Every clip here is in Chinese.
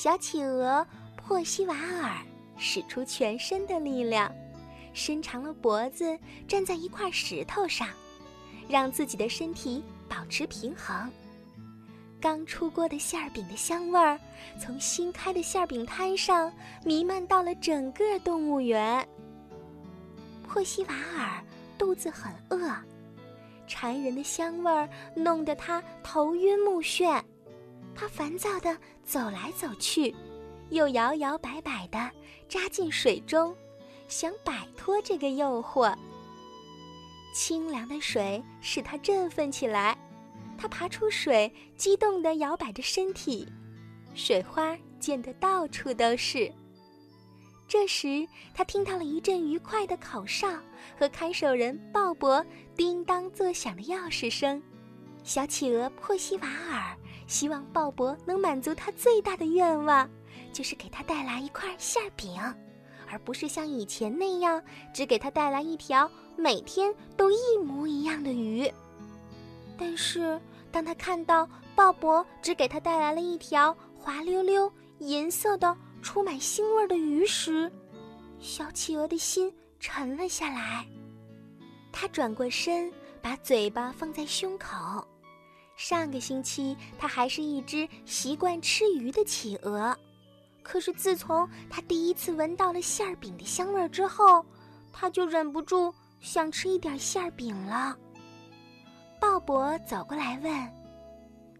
小企鹅珀西瓦尔使出全身的力量，伸长了脖子站在一块石头上，让自己的身体保持平衡。刚出锅的馅饼的香味儿从新开的馅饼摊上弥漫到了整个动物园。珀西瓦尔肚子很饿，馋人的香味儿弄得他头晕目眩，他烦躁地走来走去，又摇摇摆摆地扎进水中，想摆脱这个诱惑。清凉的水使他振奋起来，他爬出水，激动地摇摆着身体，水花溅得到处都是。这时，他听到了一阵愉快的口哨和看守人鲍勃叮当作响的钥匙声。小企鹅珀西瓦尔希望鲍勃能满足他最大的愿望，就是给他带来一块馅饼，而不是像以前那样只给他带来一条每天都一模一样的鱼。但是，当他看到鲍勃只给他带来了一条滑溜溜、银色的充满腥味的鱼时，小企鹅的心沉了下来。他转过身，把嘴巴放在胸口。上个星期，他还是一只习惯吃鱼的企鹅，可是自从他第一次闻到了馅饼的香味之后，他就忍不住想吃一点馅饼了。鲍勃走过来问：“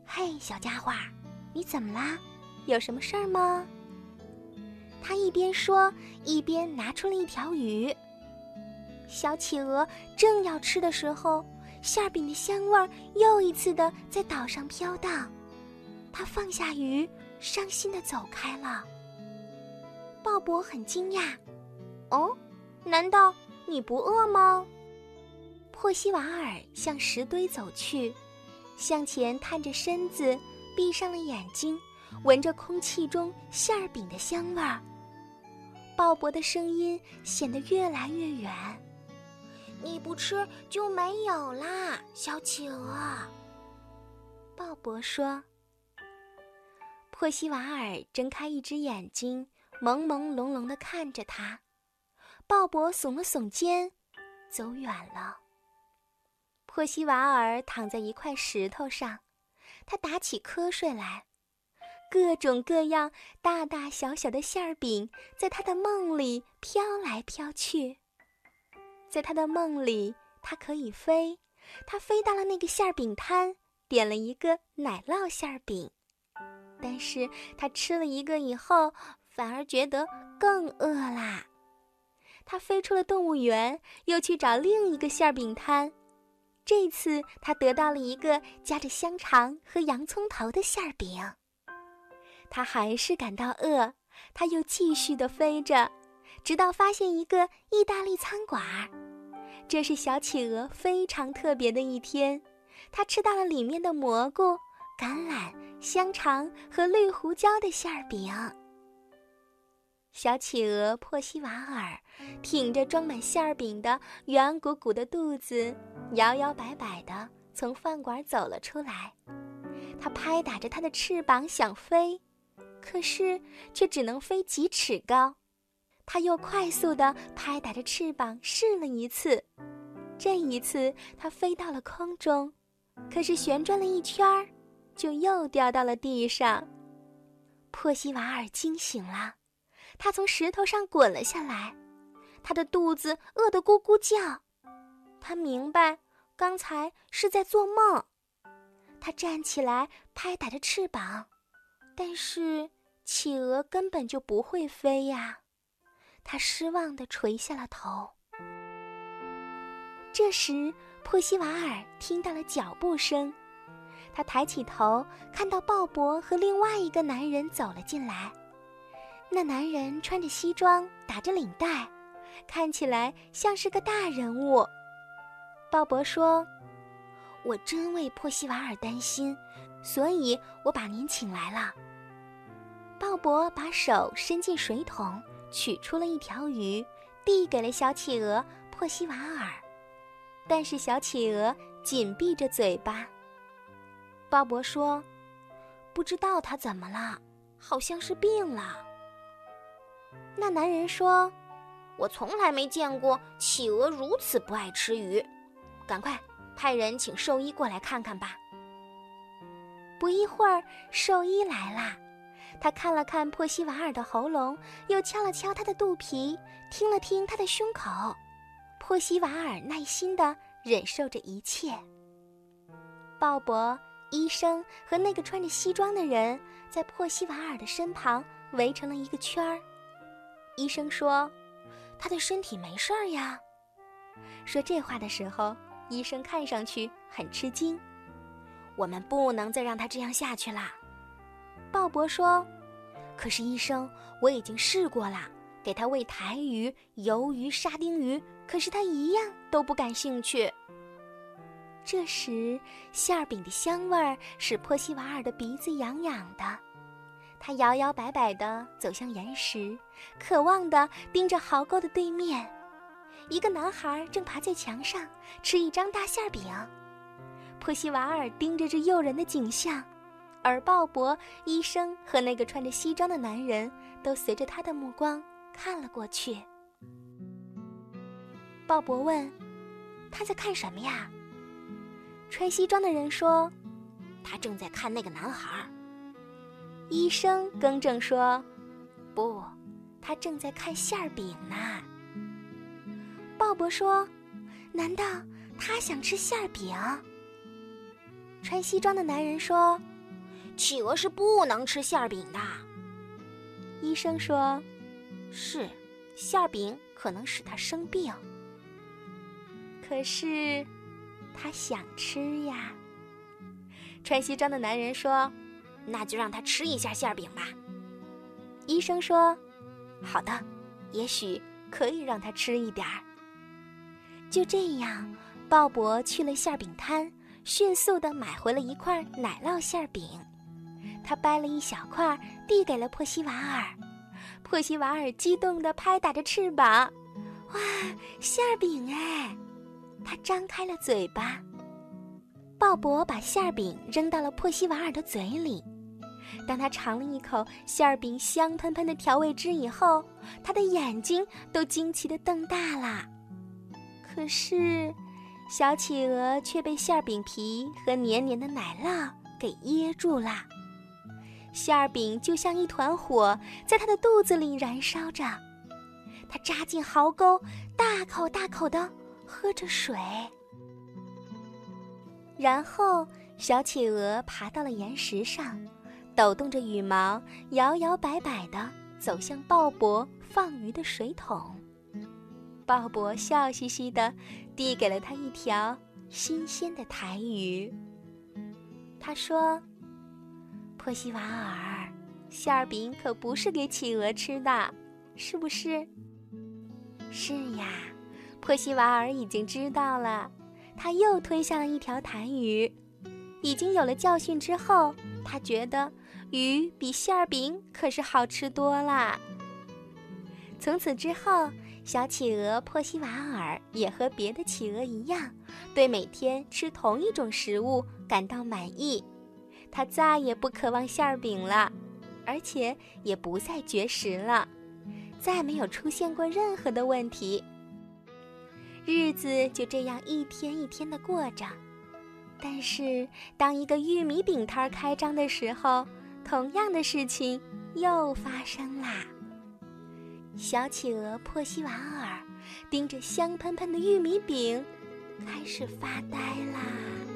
嘿，小家伙，你怎么啦？有什么事儿吗？”他一边说，一边拿出了一条鱼。小企鹅正要吃的时候，馅饼的香味又一次的在岛上飘荡。他放下鱼，伤心的走开了。鲍勃很惊讶：“哦，难道你不饿吗？”珀西瓦尔向石堆走去，向前探着身子，闭上了眼睛，闻着空气中馅饼的香味儿。鲍勃的声音显得越来越远：“你不吃就没有啦，小企鹅。”鲍勃说。珀西瓦尔睁开一只眼睛，朦朦胧胧地看着他。鲍勃耸了耸肩，走远了。珀西瓦尔躺在一块石头上，他打起瞌睡来。各种各样大大小小的馅饼在他的梦里飘来飘去。在他的梦里，他可以飞，他飞到了那个馅饼摊，点了一个奶酪馅饼。但是他吃了一个以后，反而觉得更饿啦。他飞出了动物园，又去找另一个馅饼摊。这次他得到了一个夹着香肠和洋葱头的馅饼。他还是感到饿，他又继续地飞着，直到发现一个意大利餐馆。这是小企鹅非常特别的一天，它吃到了里面的蘑菇、橄榄、香肠和绿胡椒的馅饼。小企鹅珀西瓦尔挺着装满馅饼的圆鼓鼓的肚子，摇摇摆摆地从饭馆走了出来。它拍打着它的翅膀想飞，可是却只能飞几尺高。它又快速地拍打着翅膀试了一次，这一次它飞到了空中，可是旋转了一圈儿，就又掉到了地上。珀西瓦尔惊醒了，它从石头上滚了下来，它的肚子饿得咕咕叫。它明白刚才是在做梦。他站起来，拍打着翅膀，但是企鹅根本就不会飞呀。他失望地垂下了头。这时，珀西瓦尔听到了脚步声，他抬起头，看到鲍勃和另外一个男人走了进来。那男人穿着西装，打着领带，看起来像是个大人物。鲍勃说：“我真为珀西瓦尔担心，所以我把您请来了。”鲍勃把手伸进水桶，取出了一条鱼，递给了小企鹅珀西瓦尔。但是小企鹅紧闭着嘴巴。鲍勃说：“不知道他怎么了，好像是病了。那男人说：“我从来没见过企鹅如此不爱吃鱼，赶快派人请兽医过来看看吧。”不一会儿，兽医来啦。他看了看珀西瓦尔的喉咙，又敲了敲他的肚皮，听了听他的胸口。珀西瓦尔耐心地忍受着一切。鲍勃、医生和那个穿着西装的人在珀西瓦尔的身旁围成了一个圈儿。医生说：“他的身体没事儿呀。”说这话的时候，医生看上去很吃惊。我们不能再让他这样下去啦。鲍勃说：“可是医生，我已经试过了，给他喂台鱼、鱿鱼、沙丁鱼，可是他一样都不感兴趣。”这时，馅饼的香味儿使珀西瓦尔的鼻子痒痒的，他摇摇摆摆地走向岩石，渴望地盯着壕沟的对面。一个男孩正爬在墙上吃一张大馅饼。珀西瓦尔盯着这诱人的景象，而鲍勃、医生和那个穿着西装的男人都随着他的目光看了过去。鲍勃问：“他在看什么呀？”穿西装的人说：“他正在看那个男孩。”医生更正说：“不，他正在看馅饼呢。”鲍勃说：“难道他想吃馅饼？”穿西装的男人说：“企鹅是不能吃馅饼的。”医生说：“是，馅饼可能使它生病。可是，它想吃呀。”穿西装的男人说：“那就让它吃一下馅饼吧。”医生说：“好的，也许可以让它吃一点儿。”就这样，鲍勃去了馅饼摊。迅速地买回了一块奶酪馅饼，他掰了一小块递给了珀西瓦尔。珀西瓦尔激动地拍打着翅膀，“哇，馅饼哎！”他张开了嘴巴。鲍勃把馅饼扔到了珀西瓦尔的嘴里，当他尝了一口馅饼香喷喷的调味汁以后，他的眼睛都惊奇地瞪大了。可是小企鹅却被馅饼皮和黏黏的奶酪给噎住了，馅饼就像一团火，在它的肚子里燃烧着。它扎进壕沟，大口大口地喝着水。然后，小企鹅爬到了岩石上，抖动着羽毛，摇摇摆摆地走向鲍勃放鱼的水桶。鲍勃笑嘻嘻地递给了他一条新鲜的台鱼。他说：“珀西瓦尔，馅饼可不是给企鹅吃的，是不是？”“是呀。”珀西瓦尔已经知道了。他又推下了一条台鱼。已经有了教训之后，他觉得鱼比馅饼可是好吃多了。从此之后，小企鹅珀西瓦尔也和别的企鹅一样，对每天吃同一种食物感到满意。它再也不渴望馅饼了，而且也不再绝食了，再没有出现过任何的问题。日子就这样一天一天地过着。但是，当一个玉米饼摊开张的时候，同样的事情又发生啦。小企鹅珀西瓦尔盯着香喷喷的玉米饼，开始发呆啦。